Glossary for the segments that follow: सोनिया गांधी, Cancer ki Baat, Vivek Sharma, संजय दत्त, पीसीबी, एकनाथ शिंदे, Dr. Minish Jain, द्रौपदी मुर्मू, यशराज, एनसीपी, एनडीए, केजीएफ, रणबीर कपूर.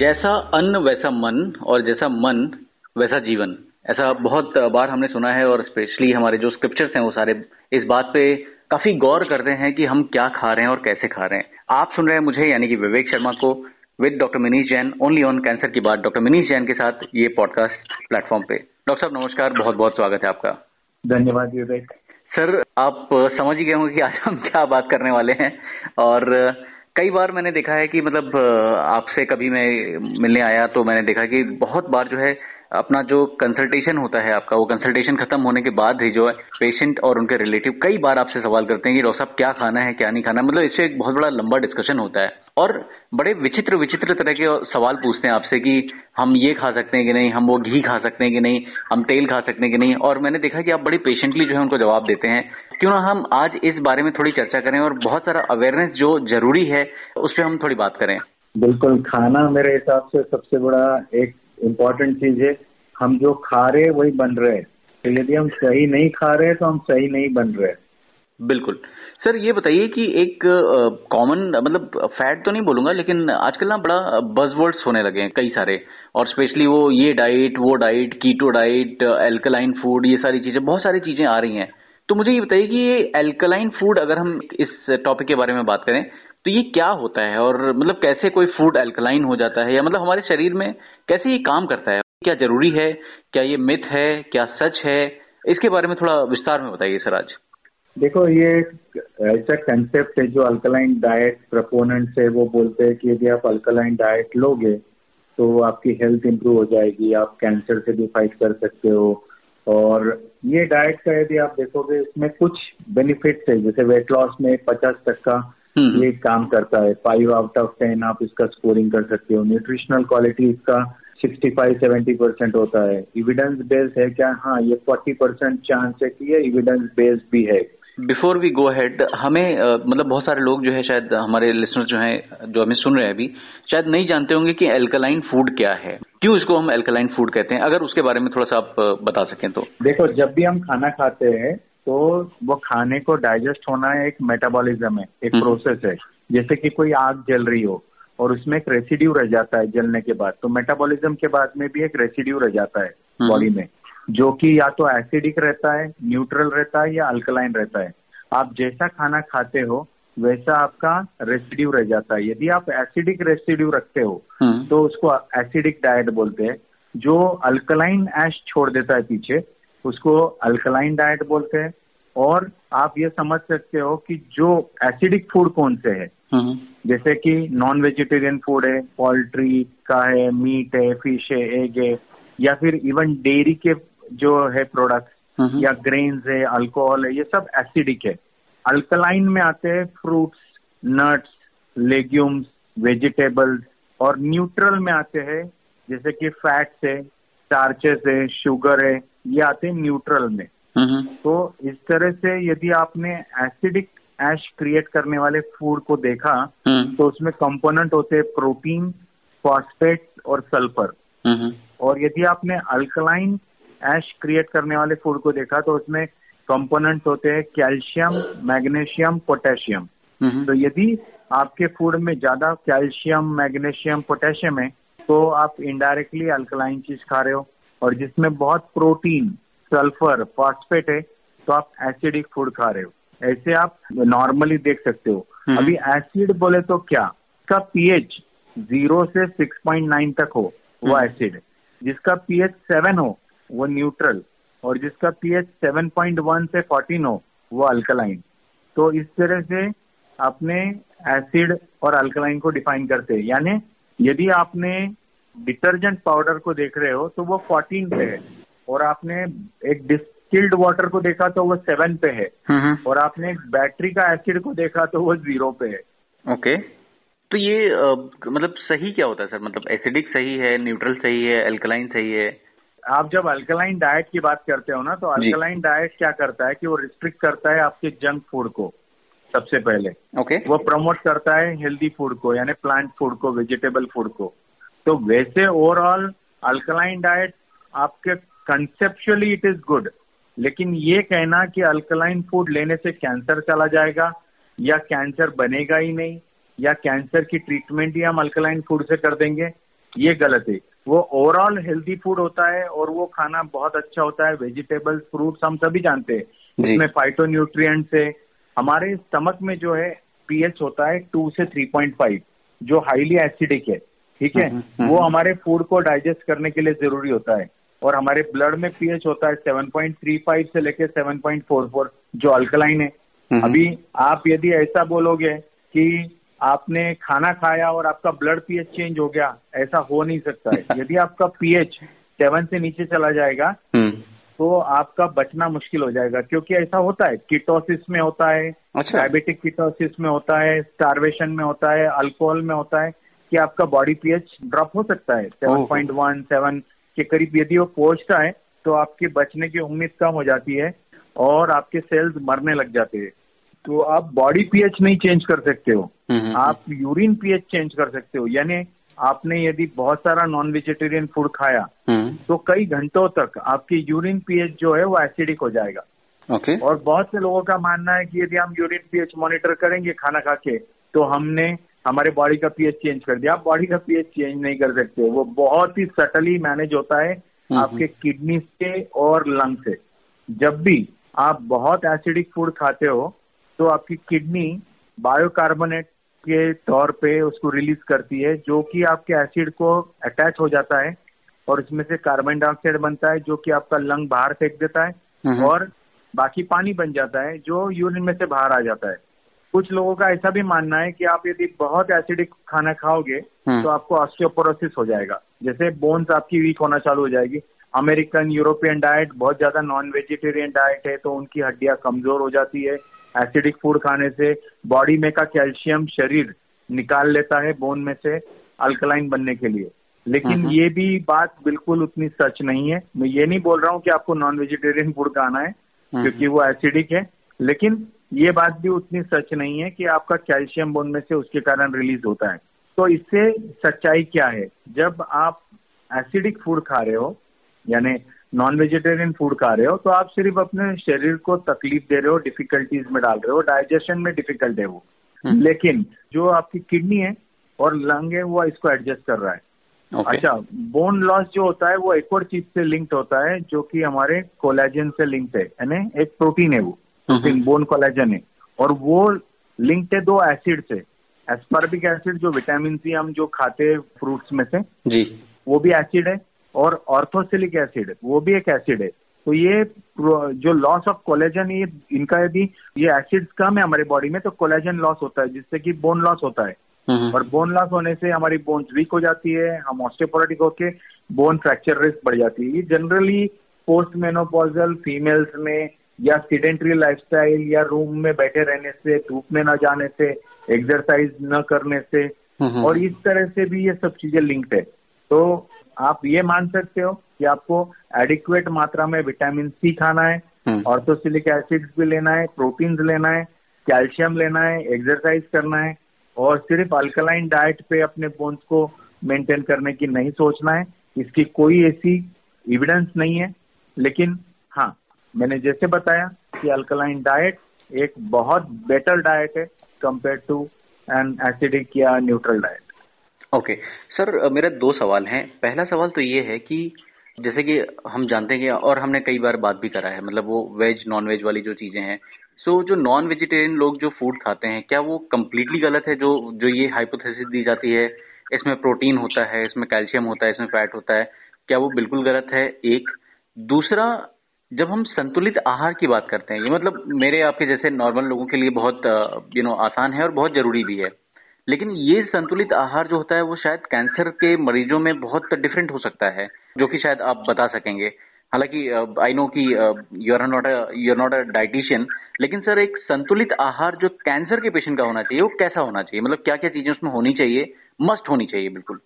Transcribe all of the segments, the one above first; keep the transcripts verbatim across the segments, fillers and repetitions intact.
जैसा अन्न वैसा मन और जैसा मन वैसा जीवन, ऐसा बहुत बार हमने सुना है और स्पेशली हमारे जो स्क्रिप्चर्स हैं वो सारे इस बात पे काफी गौर करते हैं कि हम क्या खा रहे हैं और कैसे खा रहे हैं। आप सुन रहे हैं मुझे यानी कि विवेक शर्मा को with doctor Minish Jain only on cancer की बात, डॉक्टर मिनीश जैन के साथ ये पॉडकास्ट प्लेटफॉर्म पे। डॉक्टर साहब नमस्कार, बहुत बहुत स्वागत है आपका। धन्यवाद विवेक सर। आप समझ ही गए होंगे कि आज हम क्या बात करने वाले हैं और कई बार मैंने देखा है कि मतलब आपसे कभी मैं मिलने आया तो मैंने देखा कि बहुत बार जो है अपना जो कंसल्टेशन होता है आपका, वो कंसल्टेशन खत्म होने के बाद ही जो है पेशेंट और उनके रिलेटिव कई बार आपसे सवाल करते हैं कि डॉक्टर साहब क्या खाना है क्या नहीं खाना, मतलब इससे एक बहुत बड़ा लंबा डिस्कशन होता है और बड़े विचित्र विचित्र तरह के सवाल पूछते हैं आपसे कि हम ये खा सकते हैं कि नहीं, हम वो घी खा सकते हैं कि नहीं, हम तेल खा सकते हैं कि नहीं। और मैंने देखा कि आप बड़ी पेशेंटली जो है उनको जवाब देते हैं। क्यों ना हम आज इस बारे में थोड़ी चर्चा करें और बहुत सारा अवेयरनेस जो जरूरी है उस पर हम थोड़ी बात करें। बिल्कुल, खाना मेरे हिसाब से सबसे बड़ा एक इम्पोर्टेंट चीज है। हम जो खा रहे वही बन रहे, तो यदि हम सही नहीं खा रहे तो हम सही नहीं बन रहे। बिल्कुल सर, ये बताइए कि एक कॉमन मतलब फैट तो नहीं बोलूंगा लेकिन आजकल ना बड़ा बज़वर्ड्स होने लगे हैं कई सारे, और स्पेशली वो ये डाइट वो diet keto diet alkaline food, ये सारी चीजें बहुत सारी चीजें आ रही हैं। तो मुझे ये बताइए कि ये एल्कलाइन फूड, अगर हम इस टॉपिक के बारे में बात करें तो ये क्या होता है और मतलब कैसे कोई फूड अल्कलाइन हो जाता है या मतलब हमारे शरीर में कैसे ये काम करता है, क्या जरूरी है, क्या ये मिथ है, क्या सच है, इसके बारे में थोड़ा विस्तार में बताइए सर आज। देखो, ये ऐसा कंसेप्ट है जो अल्कलाइन डाइट प्रपोनेंट्स है वो बोलते हैं कि यदि आप अल्कलाइन डाइट लोगे तो आपकी हेल्थ इंप्रूव हो जाएगी, आप कैंसर से भी फाइट कर सकते हो। और ये डाइट का यदि आप देखोगे इसमें कुछ बेनिफिट्स है, जैसे वेट लॉस में पचास टक्का ये काम करता है, फाइव आउट ऑफ टेन आप इसका स्कोरिंग कर सकते हो। न्यूट्रिशनल क्वालिटी इसका सिक्सटी फाइव सेवेंटी परसेंट होता है। इविडेंस बेस्ड है क्या? हाँ, ये फोर्टी परसेंट चांस है कि ये इविडेंस बेस्ड भी है। बिफोर वी गो हेड, हमें आ, मतलब बहुत सारे लोग जो है शायद हमारे लिसनर्स जो हैं जो हमें सुन रहे हैं अभी शायद नहीं जानते होंगे कि एल्कलाइन फूड क्या है, क्यों इसको हम एल्कलाइन फूड कहते हैं, अगर उसके बारे में थोड़ा सा आप बता सकें तो। देखो, जब भी हम खाना खाते हैं तो वो खाने को डाइजेस्ट होना है, एक मेटाबॉलिज्म है, एक प्रोसेस है। जैसे कि कोई आग जल रही हो और उसमें एक रेसिड्यू रह जाता है जलने के बाद, तो मेटाबॉलिज्म के बाद में भी एक रेसिड्यू रह जाता है बॉडी में, जो कि या तो एसिडिक रहता है, न्यूट्रल रहता है या अल्कलाइन रहता है। आप जैसा खाना खाते हो वैसा आपका रेसिड्यू रह जाता है। यदि आप एसिडिक रेसिड्यू रखते हो तो उसको एसिडिक डाइट बोलते हैं, जो अल्कलाइन ऐश छोड़ देता है पीछे उसको अल्कलाइन डाइट बोलते हैं। और आप ये समझ सकते हो कि जो एसिडिक फूड कौन से है, जैसे कि नॉन वेजिटेरियन फूड है, पोल्ट्री का है, मीट है, फिश है, एग है, या फिर इवन डेयरी के जो है प्रोडक्ट या ग्रेन्स है, अल्कोहल है, ये सब एसिडिक है। अल्कलाइन में आते हैं फ्रूट्स, नट्स, लेग्यूम्स, वेजिटेबल्स, और न्यूट्रल में आते हैं जैसे कि फैट्स है, स्टार्चेस है, शुगर है, ये आते हैं न्यूट्रल में। तो इस तरह से यदि आपने एसिडिक ऐश क्रिएट करने वाले फूड को देखा तो उसमें कंपोनेंट होते हैं प्रोटीन, फॉस्फेट्स और सल्फर। और यदि आपने अल्कलाइन ऐश क्रिएट करने वाले फूड को देखा तो उसमें कंपोनेंट्स होते हैं कैल्शियम, मैग्नीशियम, पोटेशियम। तो यदि आपके फूड में ज्यादा कैल्शियम, मैग्नीशियम, पोटेशियम है तो आप इनडायरेक्टली अल्कलाइन चीज खा रहे हो, और जिसमें बहुत प्रोटीन, सल्फर, फॉस्फेट है तो आप एसिडिक फूड खा रहे हो। ऐसे आप नॉर्मली देख सकते हो। अभी एसिड बोले तो क्या, इसका पीएच जीरो से सिक्स पॉइंट नाइन तक हो वो एसिड है, जिसका पीएच सेवन हो वो न्यूट्रल, और जिसका पीएच सेवन पॉइंट वन से फोर्टीन हो वो अल्कलाइन। तो इस तरह से आपने एसिड और अल्कलाइन को डिफाइन करते हैं। यानी यदि आपने डिटर्जेंट पाउडर को देख रहे हो तो वो फोर्टीन पे है, और आपने एक डिस्टिल्ड वाटर को देखा तो वो सेवन पे है, और आपने बैटरी का एसिड को देखा तो वो जीरो पे है। Okay okay. तो ये आ, मतलब सही क्या होता है सर, मतलब एसिडिक सही है, न्यूट्रल सही है, अल्कलाइन सही है? आप जब अल्कलाइन डाइट की बात करते हो ना तो अल्कलाइन डाइट क्या करता है कि वो रिस्ट्रिक्ट करता है आपके जंक फूड को सबसे पहले। Okay okay. वो प्रमोट करता है हेल्दी फूड को, यानी प्लांट फूड को, वेजिटेबल फूड को। तो वैसे ओवरऑल अल्कलाइन डाइट आपके कंसेप्चुअली इट इज गुड, लेकिन ये कहना कि अल्कलाइन फूड लेने से कैंसर चला जाएगा या कैंसर बनेगा ही नहीं या कैंसर की ट्रीटमेंट ही हम अल्कलाइन फूड से कर देंगे, ये गलत है। वो ओवरऑल हेल्दी फूड होता है और वो खाना बहुत अच्छा होता है। वेजिटेबल्स, फ्रूट्स हम सभी जानते हैं, इसमें फाइटो न्यूट्रिएंट्स है। हमारे स्टमक में जो है पीएच होता है टू से थ्री पॉइंट फाइव, जो हाईली एसिडिक है, ठीक है। वो हमारे फूड को डाइजेस्ट करने के लिए जरूरी होता है। और हमारे ब्लड में पीएच होता है सेवन पॉइंट थ्री फाइव से लेके सेवन पॉइंट फोर फोर, जो अल्कलाइन है। अभी आप यदि ऐसा बोलोगे कि आपने खाना खाया और आपका ब्लड पीएच चेंज हो गया, ऐसा हो नहीं सकता है। यदि आपका पीएच सेवन से नीचे चला जाएगा तो आपका बचना मुश्किल हो जाएगा, क्योंकि ऐसा होता है कीटोसिस में होता है, डायबिटिक अच्छा। कीटोसिस में होता है, स्टार्वेशन में होता है, अल्कोहल में होता है, कि आपका बॉडी पीएच ड्रॉप हो सकता है सेवन पॉइंट वन, सेवन के करीब। यदि वो पहुंचता है तो आपके बचने की उम्मीद कम हो जाती है और आपके सेल्स मरने लग जाते हैं। तो आप बॉडी पीएच नहीं चेंज कर सकते हो, आप यूरिन पीएच चेंज कर सकते हो। यानी आपने यदि बहुत सारा नॉन वेजिटेरियन फूड खाया तो कई घंटों तक आपकी यूरिन पीएच जो है वो एसिडिक हो जाएगा। ओके। और बहुत से लोगों का मानना है कि यदि हम यूरिन पीएच मॉनिटर करेंगे खाना खा के तो हमने हमारे बॉडी का पीएच चेंज कर दिया। आप बॉडी का पीएच चेंज नहीं कर सकते, वो बहुत ही सटली मैनेज होता है आपके किडनी से और लंग से। जब भी आप बहुत एसिडिक फूड खाते हो तो आपकी किडनी बायोकार्बोनेट के तौर पे उसको रिलीज करती है, जो कि आपके एसिड को अटैच हो जाता है और इसमें से कार्बन डाइऑक्साइड बनता है, जो कि आपका लंग बाहर फेंक देता है और बाकी पानी बन जाता है जो यूरिन में से बाहर आ जाता है। कुछ लोगों का ऐसा भी मानना है कि आप यदि बहुत एसिडिक खाना खाओगे तो आपको ऑस्टियोपोरोसिस हो जाएगा, जैसे बोन्स आपकी वीक होना चालू हो जाएगी। अमेरिकन यूरोपियन डाइट बहुत ज्यादा नॉन वेजिटेरियन डाइट है, तो उनकी हड्डियां कमजोर हो जाती है एसिडिक फूड खाने से। बॉडी में का कैल्शियम शरीर निकाल लेता है बोन में से अल्कलाइन बनने के लिए। लेकिन ये भी बात बिल्कुल उतनी सच नहीं है। मैं ये नहीं बोल रहा हूँ कि आपको नॉन वेजिटेरियन फूड खाना है क्योंकि वो एसिडिक है, लेकिन ये बात भी उतनी सच नहीं है कि आपका कैल्शियम बोन में से उसके कारण रिलीज होता है। तो इससे सच्चाई क्या है? जब आप एसिडिक फूड खा रहे हो यानी नॉन वेजिटेरियन फूड खा रहे हो तो आप सिर्फ अपने शरीर को तकलीफ दे रहे हो, डिफिकल्टीज में डाल रहे हो, डाइजेशन में डिफिकल्ट है वो। लेकिन जो आपकी किडनी है और लंग है वो इसको एडजस्ट कर रहा है। okay. अच्छा, बोन लॉस जो होता है वो एक और चीज से लिंक्ड होता है जो कि हमारे कोलेजन से लिंक्ड है, यानी एक प्रोटीन है वो, प्रोटीन बोन कोलेजन है, और वो लिंक्ड है दो एसिड से। एस्पार्बिक एसिड जो विटामिन सी हम जो खाते हैं फ्रूट्स में से जी, वो भी एसिड है, और ऑर्थोसिलिक एसिड वो भी एक एसिड है। तो ये जो लॉस ऑफ कोलेजन, ये इनका यदि ये एसिड कम है हमारे बॉडी में तो कोलेजन लॉस होता है, जिससे कि बोन लॉस होता है। और बोन लॉस होने से हमारी बोन्स वीक हो जाती है, हम ऑस्टियोपोरोटिक होके बोन फ्रैक्चर रिस्क बढ़ जाती है। ये जनरली पोस्ट मेनोपॉजल फीमेल्स में या सीडेंटरी लाइफस्टाइल या रूम में बैठे रहने से, धूप में न जाने से, एक्सरसाइज न करने से और इस तरह से भी ये सब चीजें लिंक्ड है। तो आप ये मान सकते हो कि आपको एडिक्वेट मात्रा में विटामिन सी खाना है, ऑर्थोसिलिक एसिड्स भी लेना है, प्रोटीन्स लेना है, कैल्शियम लेना है, एक्सरसाइज करना है, और सिर्फ अल्कलाइन डाइट पे अपने बोन्स को मेंटेन करने की नहीं सोचना है। इसकी कोई ऐसी एविडेंस नहीं है, लेकिन हाँ, मैंने जैसे बताया कि अल्कलाइन डाइट एक बहुत बेटर डाइट है कंपेयर टू एन एसिडिक या neutral diet. Okay okay. Sir, मेरा दो सवाल हैं। पहला सवाल तो ये है कि जैसे कि हम जानते हैं कि और हमने कई बार बात भी करा है, मतलब वो वेज नॉन वेज वाली जो चीज़ें हैं, सो so, जो नॉन वेजिटेरियन लोग जो फूड खाते हैं क्या वो कम्प्लीटली गलत है? जो जो ये हाइपोथेसिस दी जाती है, इसमें प्रोटीन होता है, इसमें कैल्शियम होता है, इसमें फैट होता है, क्या वो बिल्कुल गलत है? एक। दूसरा, जब हम संतुलित आहार की बात करते हैं, ये मतलब मेरे आपके जैसे नॉर्मल लोगों के लिए बहुत यू नो आसान है और बहुत ज़रूरी भी है, लेकिन ये संतुलित आहार जो होता है वो शायद कैंसर के मरीजों में बहुत डिफरेंट हो सकता है, जो कि शायद आप बता सकेंगे। हालांकि आई नो कि you are not you are not a dietitian, लेकिन सर एक संतुलित आहार जो कैंसर के पेशेंट का होना चाहिए वो कैसा होना चाहिए? मतलब क्या क्या चीजें उसमें होनी चाहिए, मस्ट होनी चाहिए? बिल्कुल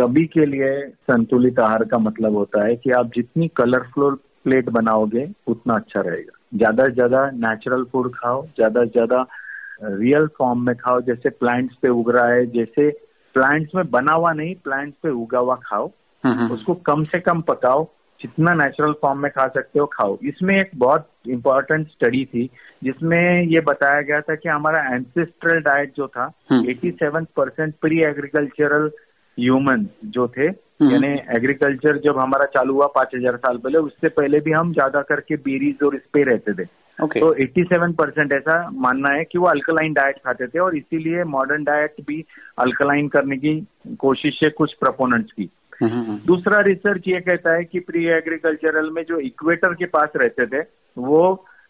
सभी के लिए संतुलित आहार का मतलब होता है कि आप जितनी कलरफुल प्लेट बनाओगे उतना अच्छा रहेगा। ज्यादा से ज्यादा नेचुरल फूड खाओ, ज्यादा से ज्यादा रियल फॉर्म में खाओ, जैसे प्लांट्स पे उग रहा है, जैसे प्लांट्स में बना हुआ नहीं, प्लांट्स पे उगा हुआ खाओ, उसको कम से कम पकाओ, जितना नेचुरल फॉर्म में खा सकते हो खाओ। इसमें एक बहुत इम्पोर्टेंट स्टडी थी जिसमें ये बताया गया था कि हमारा एंसेस्ट्रल डाइट जो था, सत्तासी परसेंट प्री एग्रीकल्चरल ह्यूमन जो थे, यानी एग्रीकल्चर जब हमारा चालू हुआ पांच हजार साल पहले, उससे पहले भी हम ज्यादा करके बेरीज और इस पे रहते थे. okay. तो सत्तासी परसेंट ऐसा मानना है कि वो अल्कलाइन डाइट खाते थे, और इसीलिए मॉडर्न डाइट भी अल्कलाइन करने की कोशिश है कुछ प्रोपोनेंट्स की. दूसरा रिसर्च ये कहता है कि प्री एग्रीकल्चरल में जो इक्वेटर के पास रहते थे वो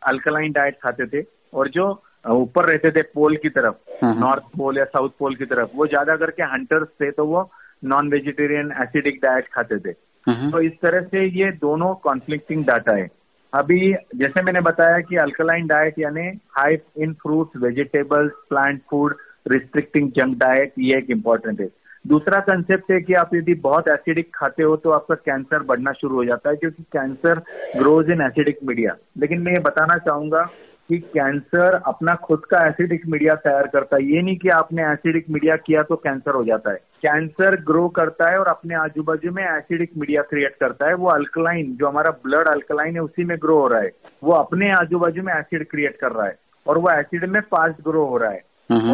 अल्कलाइन डाइट खाते थे, और जो ऊपर रहते थे पोल की तरफ, नॉर्थ पोल या साउथ पोल की तरफ, वो ज्यादा करके हंटर्स थे, तो वो नॉन वेजिटेरियन एसिडिक डाइट खाते थे. तो इस तरह से ये दोनों कॉन्फ्लिक्टिंग डाटा है. अभी जैसे मैंने बताया कि अल्कलाइन डाइट यानी high in fruits, vegetables, plant food, restricting junk diet, ये एक इम्पॉर्टेंट है. दूसरा कंसेप्ट है कि आप यदि बहुत एसिडिक खाते हो तो आपका कैंसर बढ़ना शुरू हो जाता है, क्योंकि cancer grows in acidic media. लेकिन मैं ये बताना चाहूंगा कि कैंसर अपना खुद का एसिडिक मीडिया तैयार करता है, ये नहीं कि आपने एसिडिक मीडिया किया तो कैंसर हो जाता है. कैंसर ग्रो करता है और अपने आजू बाजू में एसिडिक मीडिया क्रिएट करता है. वो अल्कलाइन, जो हमारा ब्लड अल्कलाइन है उसी में ग्रो हो रहा है, वो अपने आजू बाजू में एसिड क्रिएट कर रहा है, और वो एसिड में फास्ट ग्रो हो रहा है,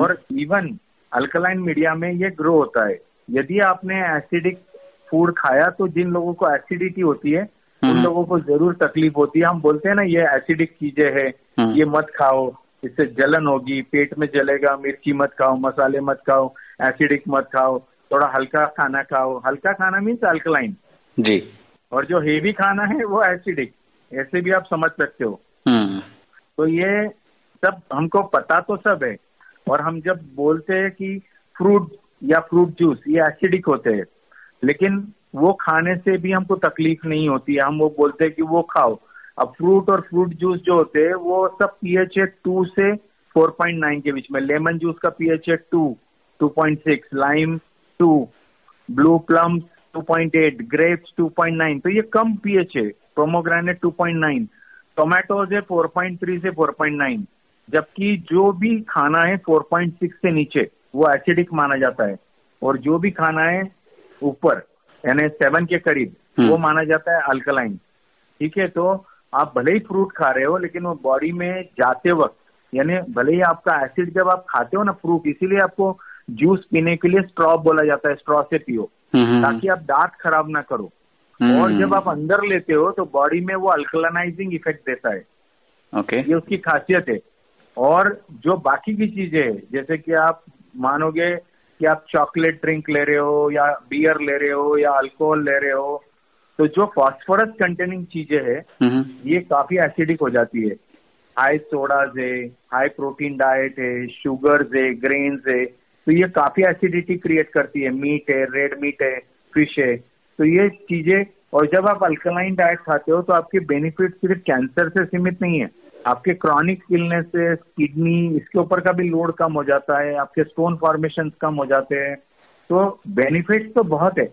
और इवन अल्कलाइन मीडिया में ये ग्रो होता है. यदि आपने एसिडिक फूड खाया तो जिन लोगों को एसिडिटी होती है उन लोगों को जरूर तकलीफ होती है. हम बोलते हैं ना, ये एसिडिक चीजें है, ये मत खाओ, इससे जलन होगी, पेट में जलेगा, मिर्ची मत खाओ, मसाले मत खाओ, एसिडिक मत खाओ, थोड़ा हल्का खाना खाओ. हल्का खाना मीन्स अल्कलाइन जी, और जो हेवी खाना है वो एसिडिक, ऐसे भी आप समझ सकते हो. तो ये सब हमको पता तो सब है, और हम जब बोलते हैं कि फ्रूट या फ्रूट जूस ये एसिडिक होते हैं, लेकिन वो खाने से भी हमको तकलीफ नहीं होती है, हम वो बोलते हैं कि वो खाओ. अब फ्रूट और फ्रूट जूस जो होते हैं वो सब पीएच है टू से फोर पॉइंट नाइन के बीच में. लेमन जूस का पीएच है two two point six, lime two, blue plums two point eight, grapes two point nine, तो ये कम पीएच है. Pomegranate two point nine, tomatoes है फोर पॉइंट थ्री से फोर पॉइंट नाइन, जबकि जो भी खाना है फोर पॉइंट सिक्स से नीचे वो एसिडिक माना जाता है, और जो भी खाना है ऊपर यानी सेवन के करीब वो माना जाता है अल्कलाइन. ठीक है, तो आप भले ही फ्रूट खा रहे हो लेकिन वो बॉडी में जाते वक्त, यानी भले ही आपका एसिड, जब आप खाते हो ना फ्रूट, इसीलिए आपको जूस पीने के लिए स्ट्रॉ बोला जाता है, स्ट्रॉ से पियो ताकि आप दांत खराब ना करो. और जब आप अंदर लेते हो तो बॉडी में वो अल्कलाइनाइजिंग इफेक्ट देता है. ओके, ये उसकी खासियत है. और जो बाकी की चीजें है, जैसे कि आप मानोगे कि आप चॉकलेट ड्रिंक ले रहे हो या बियर ले रहे हो या अल्कोहल ले रहे हो, तो जो फॉस्फोरस कंटेनिंग चीजें है ये काफी एसिडिक हो जाती है. हाई सोडाज है, हाई प्रोटीन डाइट है, शुगर्स है, ग्रेन्स है, तो ये काफी एसिडिटी क्रिएट करती है. मीट है, रेड मीट है, फिश है, तो ये चीजें. और जब आप अल्कलाइन डाइट खाते हो तो आपके बेनिफिट सिर्फ कैंसर से सीमित नहीं है, आपके क्रॉनिक इलनेसेस, किडनी, इसके ऊपर का भी लोड कम हो जाता है, आपके स्टोन फॉर्मेशन कम हो जाते हैं, तो बेनिफिट्स तो बहुत है.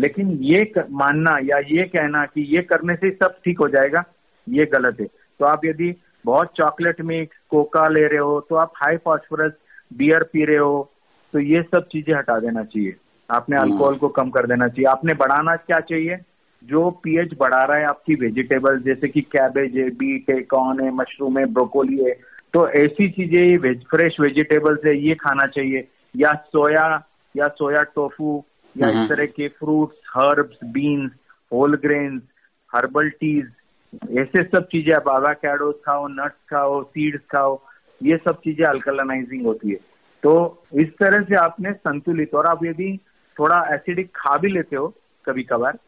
लेकिन ये मानना या ये कहना कि ये करने से सब ठीक हो जाएगा, ये गलत है. तो आप यदि बहुत चॉकलेट मिक्स, कोका ले रहे हो, तो आप हाई फॉस्फोरस बियर पी रहे हो, तो ये सब चीजें हटा देना चाहिए. आपने अल्कोहल को कम कर देना चाहिए. आपने बढ़ाना क्या चाहिए, जो पीएच बढ़ा रहा है आपकी वेजिटेबल्स, जैसे कि कैबेज है, बीट है, कॉर्न है, मशरूम है, ब्रोकोली है, तो ऐसी चीजें, वेज, फ्रेश वेजिटेबल्स है, ये खाना चाहिए, या सोया या सोया टोफू, या इस तरह के fruits, herbs, beans, whole grains, herbal teas, ऐसे सब चीजें. आप एवोकाडो खाओ, नट्स खाओ, सीड्स खाओ, ये सब चीजें अल्कलाइनाइजिंग होती है. तो इस तरह से आपने संतुलित, और आप यदि थोड़ा एसिडिक खा भी लेते हो कभी कभार,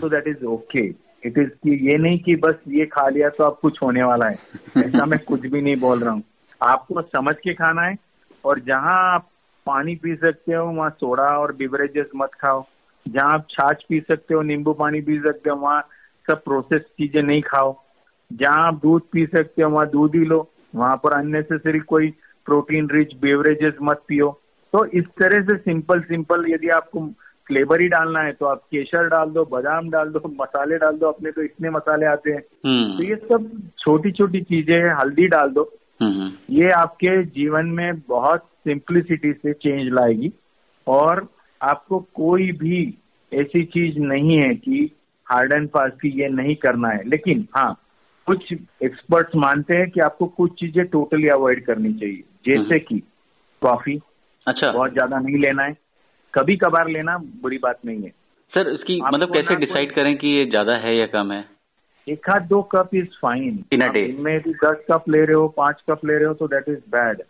तो that is okay. It is कि ये नहीं कि बस ये खा लिया तो अब कुछ होने वाला है, ऐसा मैं कुछ भी नहीं बोल रहा हूँ. आपको समझ के खाना है, और जहाँ आप पानी पी सकते हो वहाँ सोडा और बिवरेजेस मत खाओ, जहाँ आप छाछ पी सकते हो, नींबू पानी पी सकते हो, वहाँ सब प्रोसेस चीजें नहीं खाओ, जहाँ आप दूध पी सकते हो वहाँ दूध ही लो, वहाँ पर अननेसेसरी कोई प्रोटीन रिच बेवरेजेस मत पियो. तो इस तरह से सिंपल सिंपल, यदि आपको फ्लेवर ही डालना है तो आप केसर डाल दो, बादाम डाल दो, मसाले डाल दो, अपने तो इतने मसाले आते हैं, तो ये सब छोटी छोटी चीजें हैं, हल्दी डाल दो, ये आपके जीवन में बहुत सिंप्लिसिटी से चेंज लाएगी. और आपको कोई भी ऐसी चीज नहीं है कि हार्ड एंड फास्ट की ये नहीं करना है, लेकिन हाँ, कुछ एक्सपर्ट्स मानते हैं कि आपको कुछ चीजें टोटली अवॉइड करनी चाहिए, जैसे कि कॉफी. अच्छा, बहुत ज्यादा नहीं लेना है, कभी कभार लेना बुरी बात नहीं है। सर इसकी मतलब कैसे डिसाइड करें कि ये ज्यादा है या कम है? एक आध दो cup is fine in a day. इनमें दस कप ले रहे हो, पांच कप ले रहे हो तो दैट इज बैड।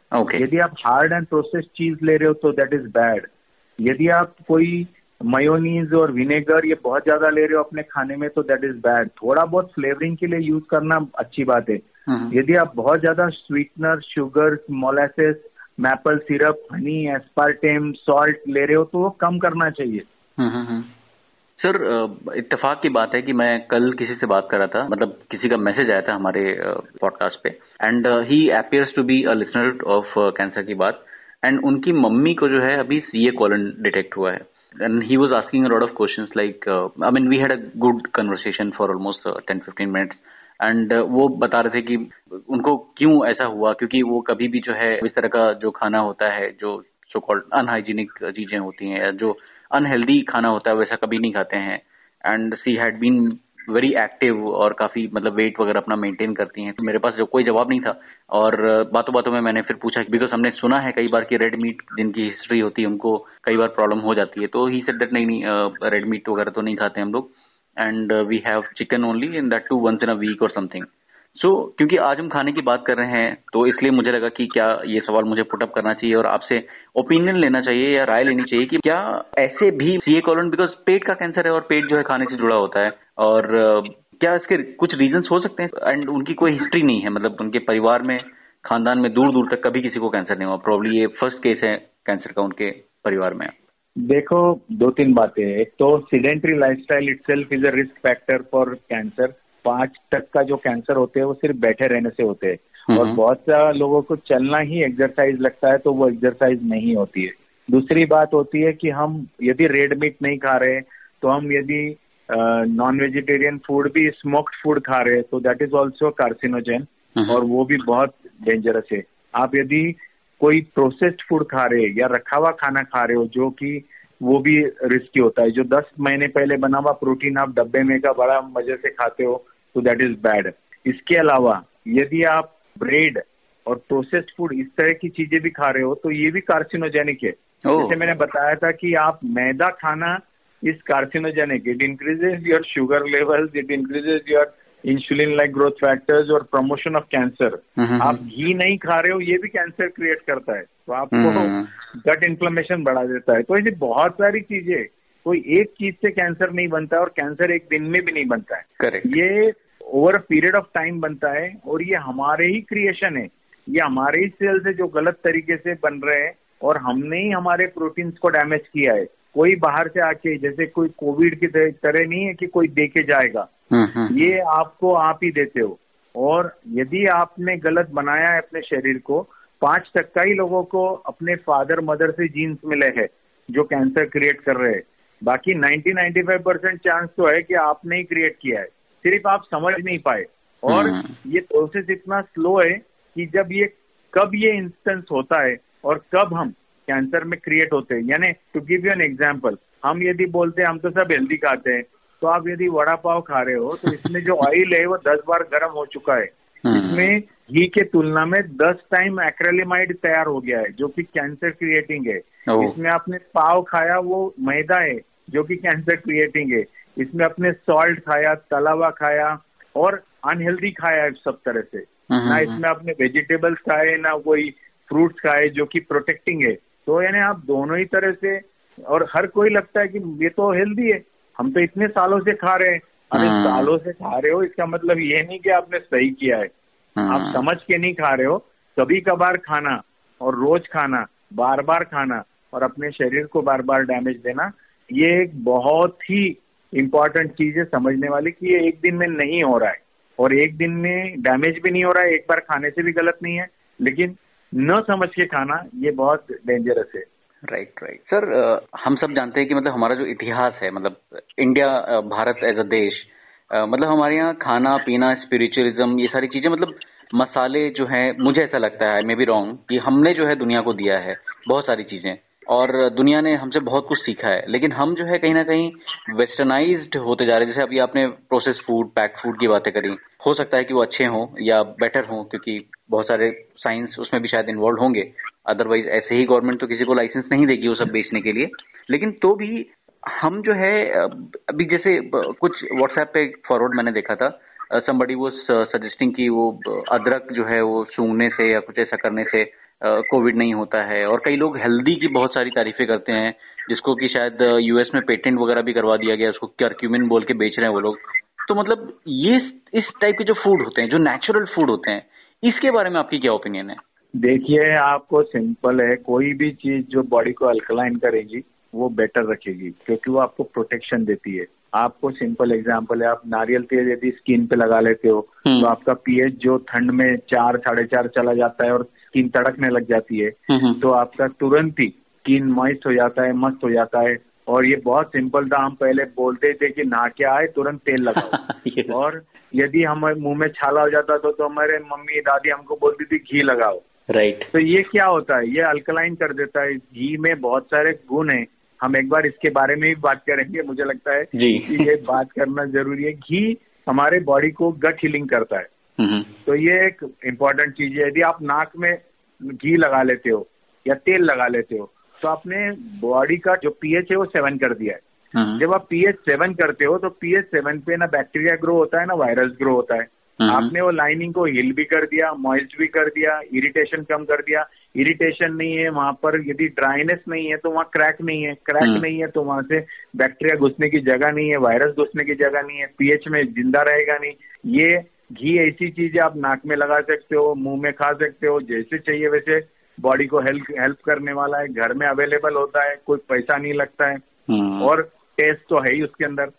यदि आप हार्ड एंड प्रोसेस्ड चीज ले रहे हो तो दैट इज बैड। यदि आप कोई मेयोनीज और विनेगर ये बहुत ज्यादा ले रहे हो अपने खाने में तो दैट इज बैड। थोड़ा बहुत फ्लेवरिंग के लिए यूज करना अच्छी बात है। यदि आप बहुत ज्यादा sweetener, sugar, molasses, maple syrup, honey, aspartame, salt ले रहे हो तो वो कम करना चाहिए। सर इत्तेफाक की बात है कि मैं कल किसी से बात कर रहा था, मतलब किसी का मैसेज आया था हमारे पॉडकास्ट पे and he appears to be a listener of cancer की बात एंड उनकी मम्मी को जो है अभी सीए कॉलन डिटेक्ट हुआ है and he was asking a lot of questions like I mean we had a good conversation for almost ten fifteen minutes and वो बता रहे थे कि उनको क्यों ऐसा हुआ, क्योंकि वो कभी भी जो है इस तरह का जो खाना होता है, जो सो कॉल्ड अनहाइजीनिक चीजें होती हैं या जो अनहेल्दी खाना होता है वैसा कभी नहीं खाते हैं and she had been very active और काफी मतलब वेट वगैरह अपना मेंटेन करती हैं। तो मेरे पास जो कोई जवाब नहीं था और बातों बातों में मैंने फिर पूछा बिकॉज हमने सुना है कई बार कि रेड मीट जिनकी हिस्ट्री होती है उनको कई बार प्रॉब्लम हो जाती है। तो ही सेड दैट नहीं नहीं रेड मीट वगैरह तो नहीं खाते हम लोग and uh, we have chicken only and that too once in a week or something. So क्योंकि आज हम खाने की बात कर रहे हैं तो इसलिए मुझे लगा कि क्या ये सवाल मुझे पुट अप करना चाहिए और आपसे ओपिनियन लेना चाहिए या राय लेनी चाहिए कि क्या ऐसे भी सीए कॉलन बिकॉज पेट का कैंसर है और पेट जो है खाने से जुड़ा होता है और uh, क्या इसके कुछ रीजंस हो सकते हैं एंड उनकी कोई हिस्ट्री नहीं है, मतलब उनके परिवार में, खानदान में दूर दूर तक कभी किसी को कैंसर नहीं हुआ, प्रॉब्ली ये फर्स्ट केस है कैंसर का उनके परिवार में। देखो दो तीन बातें, एक तो sedentary lifestyle itself is a risk factor for cancer. पांच तक का जो कैंसर होते हैं वो सिर्फ बैठे रहने से होते हैं और बहुत सारे लोगों को चलना ही एक्सरसाइज लगता है तो वो एक्सरसाइज नहीं होती है। दूसरी बात होती है कि हम यदि रेड मीट नहीं खा रहे तो हम यदि नॉन वेजिटेरियन फूड भी स्मोक्ड फूड खा रहे तो दैट इज ऑल्सो कार्सिनोजेन और वो भी बहुत डेंजरस है। आप यदि कोई प्रोसेस्ड फूड खा रहे या रखा हुआ खाना खा रहे हो जो कि वो भी रिस्की होता है, जो दस महीने पहले बना हुआ प्रोटीन आप डब्बे में का बड़ा मजे से खाते हो तो दैट इज बैड। इसके अलावा यदि आप ब्रेड और प्रोसेस्ड फूड इस तरह की चीजें भी खा रहे हो तो ये भी कार्सिनोजेनिक है। oh. जैसे मैंने बताया था कि आप मैदा खाना is carcinogenic, it increases your sugar levels, it increases your insulin like growth factors और प्रमोशन ऑफ कैंसर। आप घी नहीं खा रहे हो ये भी कैंसर क्रिएट करता है, तो आपको गट इन्फ्लेमेशन बढ़ा देता है। तो ये बहुत सारी चीजें, कोई एक चीज से कैंसर नहीं बनता और कैंसर एक दिन में भी नहीं बनता है। Correct. ये over a period of time बनता है और ये हमारे ही क्रिएशन है, ये हमारे ही सेल्स है जो गलत तरीके से बन रहे हैं और हमने ही हमारे प्रोटीन्स को डैमेज किया है। कोई बाहर से आके, जैसे कोई कोविड की तरह नहीं है कि कोई दे के जाएगा, ये आपको आप ही देते हो। और यदि आपने गलत बनाया है अपने शरीर को, पांच तक का ही लोगों को अपने फादर मदर से जीन्स मिले हैं जो कैंसर क्रिएट कर रहे हैं, बाकी नब्बे पचानवे परसेंट चांस तो है कि आपने ही क्रिएट किया है, सिर्फ आप समझ नहीं पाए। और ये प्रोसेस इतना स्लो है कि जब ये कब ये इंस्टेंस होता है और कब हम कैंसर में क्रिएट होते हैं, यानी to give you an example, हम यदि बोलते हैं हम तो सब हेल्दी खाते हैं तो आप यदि वड़ा पाव खा रहे हो तो इसमें जो ऑयल है वो दस बार गर्म हो चुका है, इसमें घी के तुलना में दस टाइम एक्रेलेमाइड तैयार हो गया है जो कि कैंसर क्रिएटिंग है। इसमें आपने पाव खाया वो मैदा है जो कि कैंसर क्रिएटिंग है। इसमें आपने सॉल्ट खाया, तलावा खाया और अनहेल्दी खाया है सब तरह से, ना इसमें आपने वेजिटेबल्स खाए ना कोई फ्रूट्स खाए जो कि प्रोटेक्टिंग है। तो यानी आप दोनों ही तरह से, और हर कोई लगता है कि ये तो हेल्दी है, हम तो इतने सालों से खा रहे हैं। अरे सालों से खा रहे हो इसका मतलब ये नहीं कि आपने सही किया है, आप समझ के नहीं खा रहे हो। कभी कभार खाना और रोज खाना, बार बार खाना और अपने शरीर को बार बार डैमेज देना, ये एक बहुत ही इम्पोर्टेंट चीज है समझने वाली कि ये एक दिन में नहीं हो रहा है और एक दिन में डैमेज भी नहीं हो रहा है, एक बार खाने से भी गलत नहीं है, लेकिन न समझ के खाना ये बहुत डेंजरस है। राइट राइट सर, हम सब जानते हैं कि मतलब हमारा जो इतिहास है, मतलब इंडिया, भारत एज अ देश, मतलब हमारे यहाँ खाना पीना, स्पिरिचुअलिज्म, ये सारी चीज़ें, मतलब मसाले जो हैं, मुझे ऐसा लगता है, मे बी रॉन्ग, कि हमने जो है दुनिया को दिया है बहुत सारी चीज़ें और दुनिया ने हमसे बहुत कुछ सीखा है, लेकिन हम जो है कहीं ना कहीं वेस्टर्नाइज्ड होते जा रहे हैं। जैसे अभी आपने प्रोसेस्ड फूड, पैक्ड फूड की बातें करी, हो सकता है कि वो अच्छे हों या बेटर हों क्योंकि बहुत सारे साइंस उसमें भी शायद इन्वॉल्व होंगे, अदरवाइज ऐसे ही गवर्नमेंट तो किसी को लाइसेंस नहीं देगी वो सब बेचने के लिए। लेकिन तो भी हम जो है अभी जैसे कुछ व्हाट्सएप पे फॉरवर्ड मैंने देखा था, समबडी वो सजेस्टिंग कि वो अदरक जो है वो सूंघने से या कुछ ऐसा करने से कोविड नहीं होता है। और कई लोग हेल्दी की बहुत सारी तारीफें करते हैं, जिसको कि शायद यूएस में पेटेंट वगैरह भी करवा दिया गया, उसको करक्यूमिन बोल के बेच रहे हैं वो लोग। तो मतलब ये इस टाइप के जो फूड होते हैं, जो नेचुरल फूड होते हैं, इसके बारे में आपकी क्या ओपिनियन है? देखिए, आपको सिंपल है, कोई भी चीज जो बॉडी को अल्कलाइन करेगी वो बेटर रखेगी, क्योंकि वो आपको प्रोटेक्शन देती है। आपको सिंपल एग्जांपल है, आप नारियल तेल यदि स्किन पे लगा लेते हो तो आपका पीएच जो ठंड में चार साढ़े चार चला जाता है और स्किन तड़कने लग जाती है, तो आपका तुरंत ही स्किन मॉइस्ट हो जाता है, मस्त हो जाता है। और ये बहुत सिंपल था, हम पहले बोलते थे कि नहा के आए तुरंत तेल लगाओ और यदि हमारे मुंह में छाला हो जाता तो, तो हमारे मम्मी दादी हमको बोलती थी घी लगाओ, राइट। तो ये क्या होता है, ये अल्कलाइन कर देता है। घी में बहुत सारे गुण है, हम एक बार इसके बारे में भी बात करेंगे, मुझे लगता है कि ये बात करना जरूरी है। घी हमारे बॉडी को गट हीलिंग करता है, तो ये एक इम्पोर्टेंट चीज है। यदि आप नाक में घी लगा लेते हो या तेल लगा लेते हो तो आपने बॉडी का जो पीएच है वो सेवन कर दिया है। जब आप पीएच सेवन करते हो तो पीएच सेवन पे ना बैक्टीरिया ग्रो होता है ना वायरस ग्रो होता है। आपने वो लाइनिंग को हील भी कर दिया, मॉइस्ट भी कर दिया, इरिटेशन कम कर दिया। इरिटेशन नहीं है वहां पर, यदि ड्राइनेस नहीं है तो वहां क्रैक नहीं है, क्रैक नहीं है तो वहां से बैक्टीरिया घुसने की जगह नहीं है, वायरस घुसने की जगह नहीं है, पीएच में जिंदा रहेगा नहीं। ये घी ऐसी चीज है, आप नाक में लगा सकते हो, मुंह में खा सकते हो, जैसे चाहिए वैसे बॉडी को हेल्प हेल्प करने वाला है। घर में अवेलेबल होता है, कोई पैसा नहीं लगता है, और टेस्ट तो है ही उसके अंदर,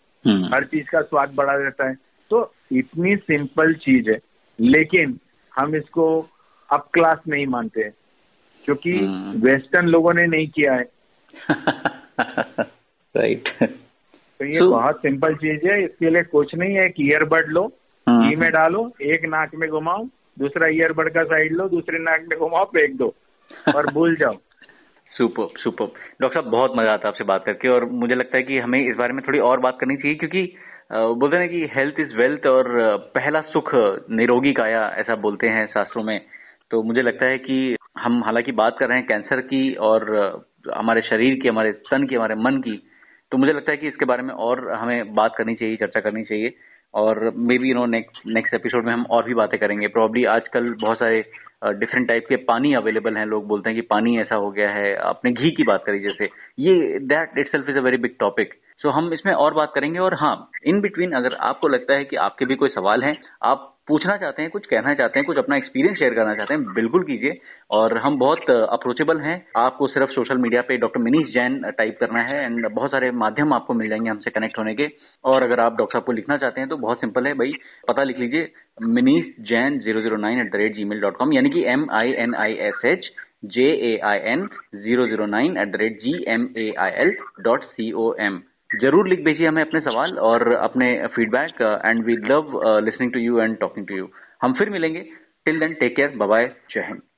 हर चीज का स्वाद बढ़ा देता है। तो इतनी सिंपल चीज है, लेकिन हम इसको अप क्लास नहीं मानते हैं, क्योंकि वेस्टर्न लोगों ने नहीं किया है राइट right. तो ये so, बहुत सिंपल चीज है, इसके लिए कुछ नहीं है। एक ईयरबड लो, घी में डालो, एक नाक में घुमाओ, दूसरा ईयरबड का साइड लो, दूसरे नाक में घुमाओ, फेंक दो और भूल जाओ। सुपर सुपर डॉक्टर साहब, बहुत मजा आता है आपसे बात करके, और मुझे लगता है कि हमें इस बारे में थोड़ी और बात करनी चाहिए, क्योंकि बोलते हैं कि हेल्थ इज वेल्थ और पहला सुख निरोगी काया, ऐसा बोलते हैं शास्त्रों में। तो मुझे लगता है कि हम हालांकि बात कर रहे हैं कैंसर की और हमारे शरीर की, हमारे तन की, हमारे मन की, तो मुझे लगता है कि इसके बारे में और हमें बात करनी चाहिए, चर्चा करनी चाहिए। और maybe you know next next episode में हम और भी बातें करेंगे प्रॉब्ली। आजकल बहुत सारे डिफरेंट टाइप के पानी अवेलेबल हैं, लोग बोलते हैं कि पानी ऐसा हो गया है। आपने घी की बात करी जैसे, ये that itself is a very big topic. So हम इसमें और बात करेंगे। और हाँ, इन बिटवीन अगर आपको लगता है कि आपके भी कोई सवाल हैं, आप पूछना चाहते हैं, कुछ कहना चाहते हैं, कुछ अपना एक्सपीरियंस शेयर करना चाहते हैं, बिल्कुल कीजिए। और हम बहुत अप्रोचेबल हैं, आपको सिर्फ सोशल मीडिया पे डॉक्टर मिनीश जैन टाइप करना है एंड बहुत सारे माध्यम आपको मिल जाएंगे हमसे कनेक्ट होने के। और अगर आप डॉक्टर साहब को लिखना चाहते हैं तो बहुत सिंपल है भाई, पता लिख लीजिए Minish Jain zero zero nine at the rate ji mail dot com, यानी कि M I N I S H J A I N zero zero nine at the rate G M A I L dot C O M. जरूर लिख भेजिए हमें अपने सवाल और अपने feedback, and we love listening to you and talking to you. हम फिर मिलेंगे, till then take care, bye bye, जय हिंद।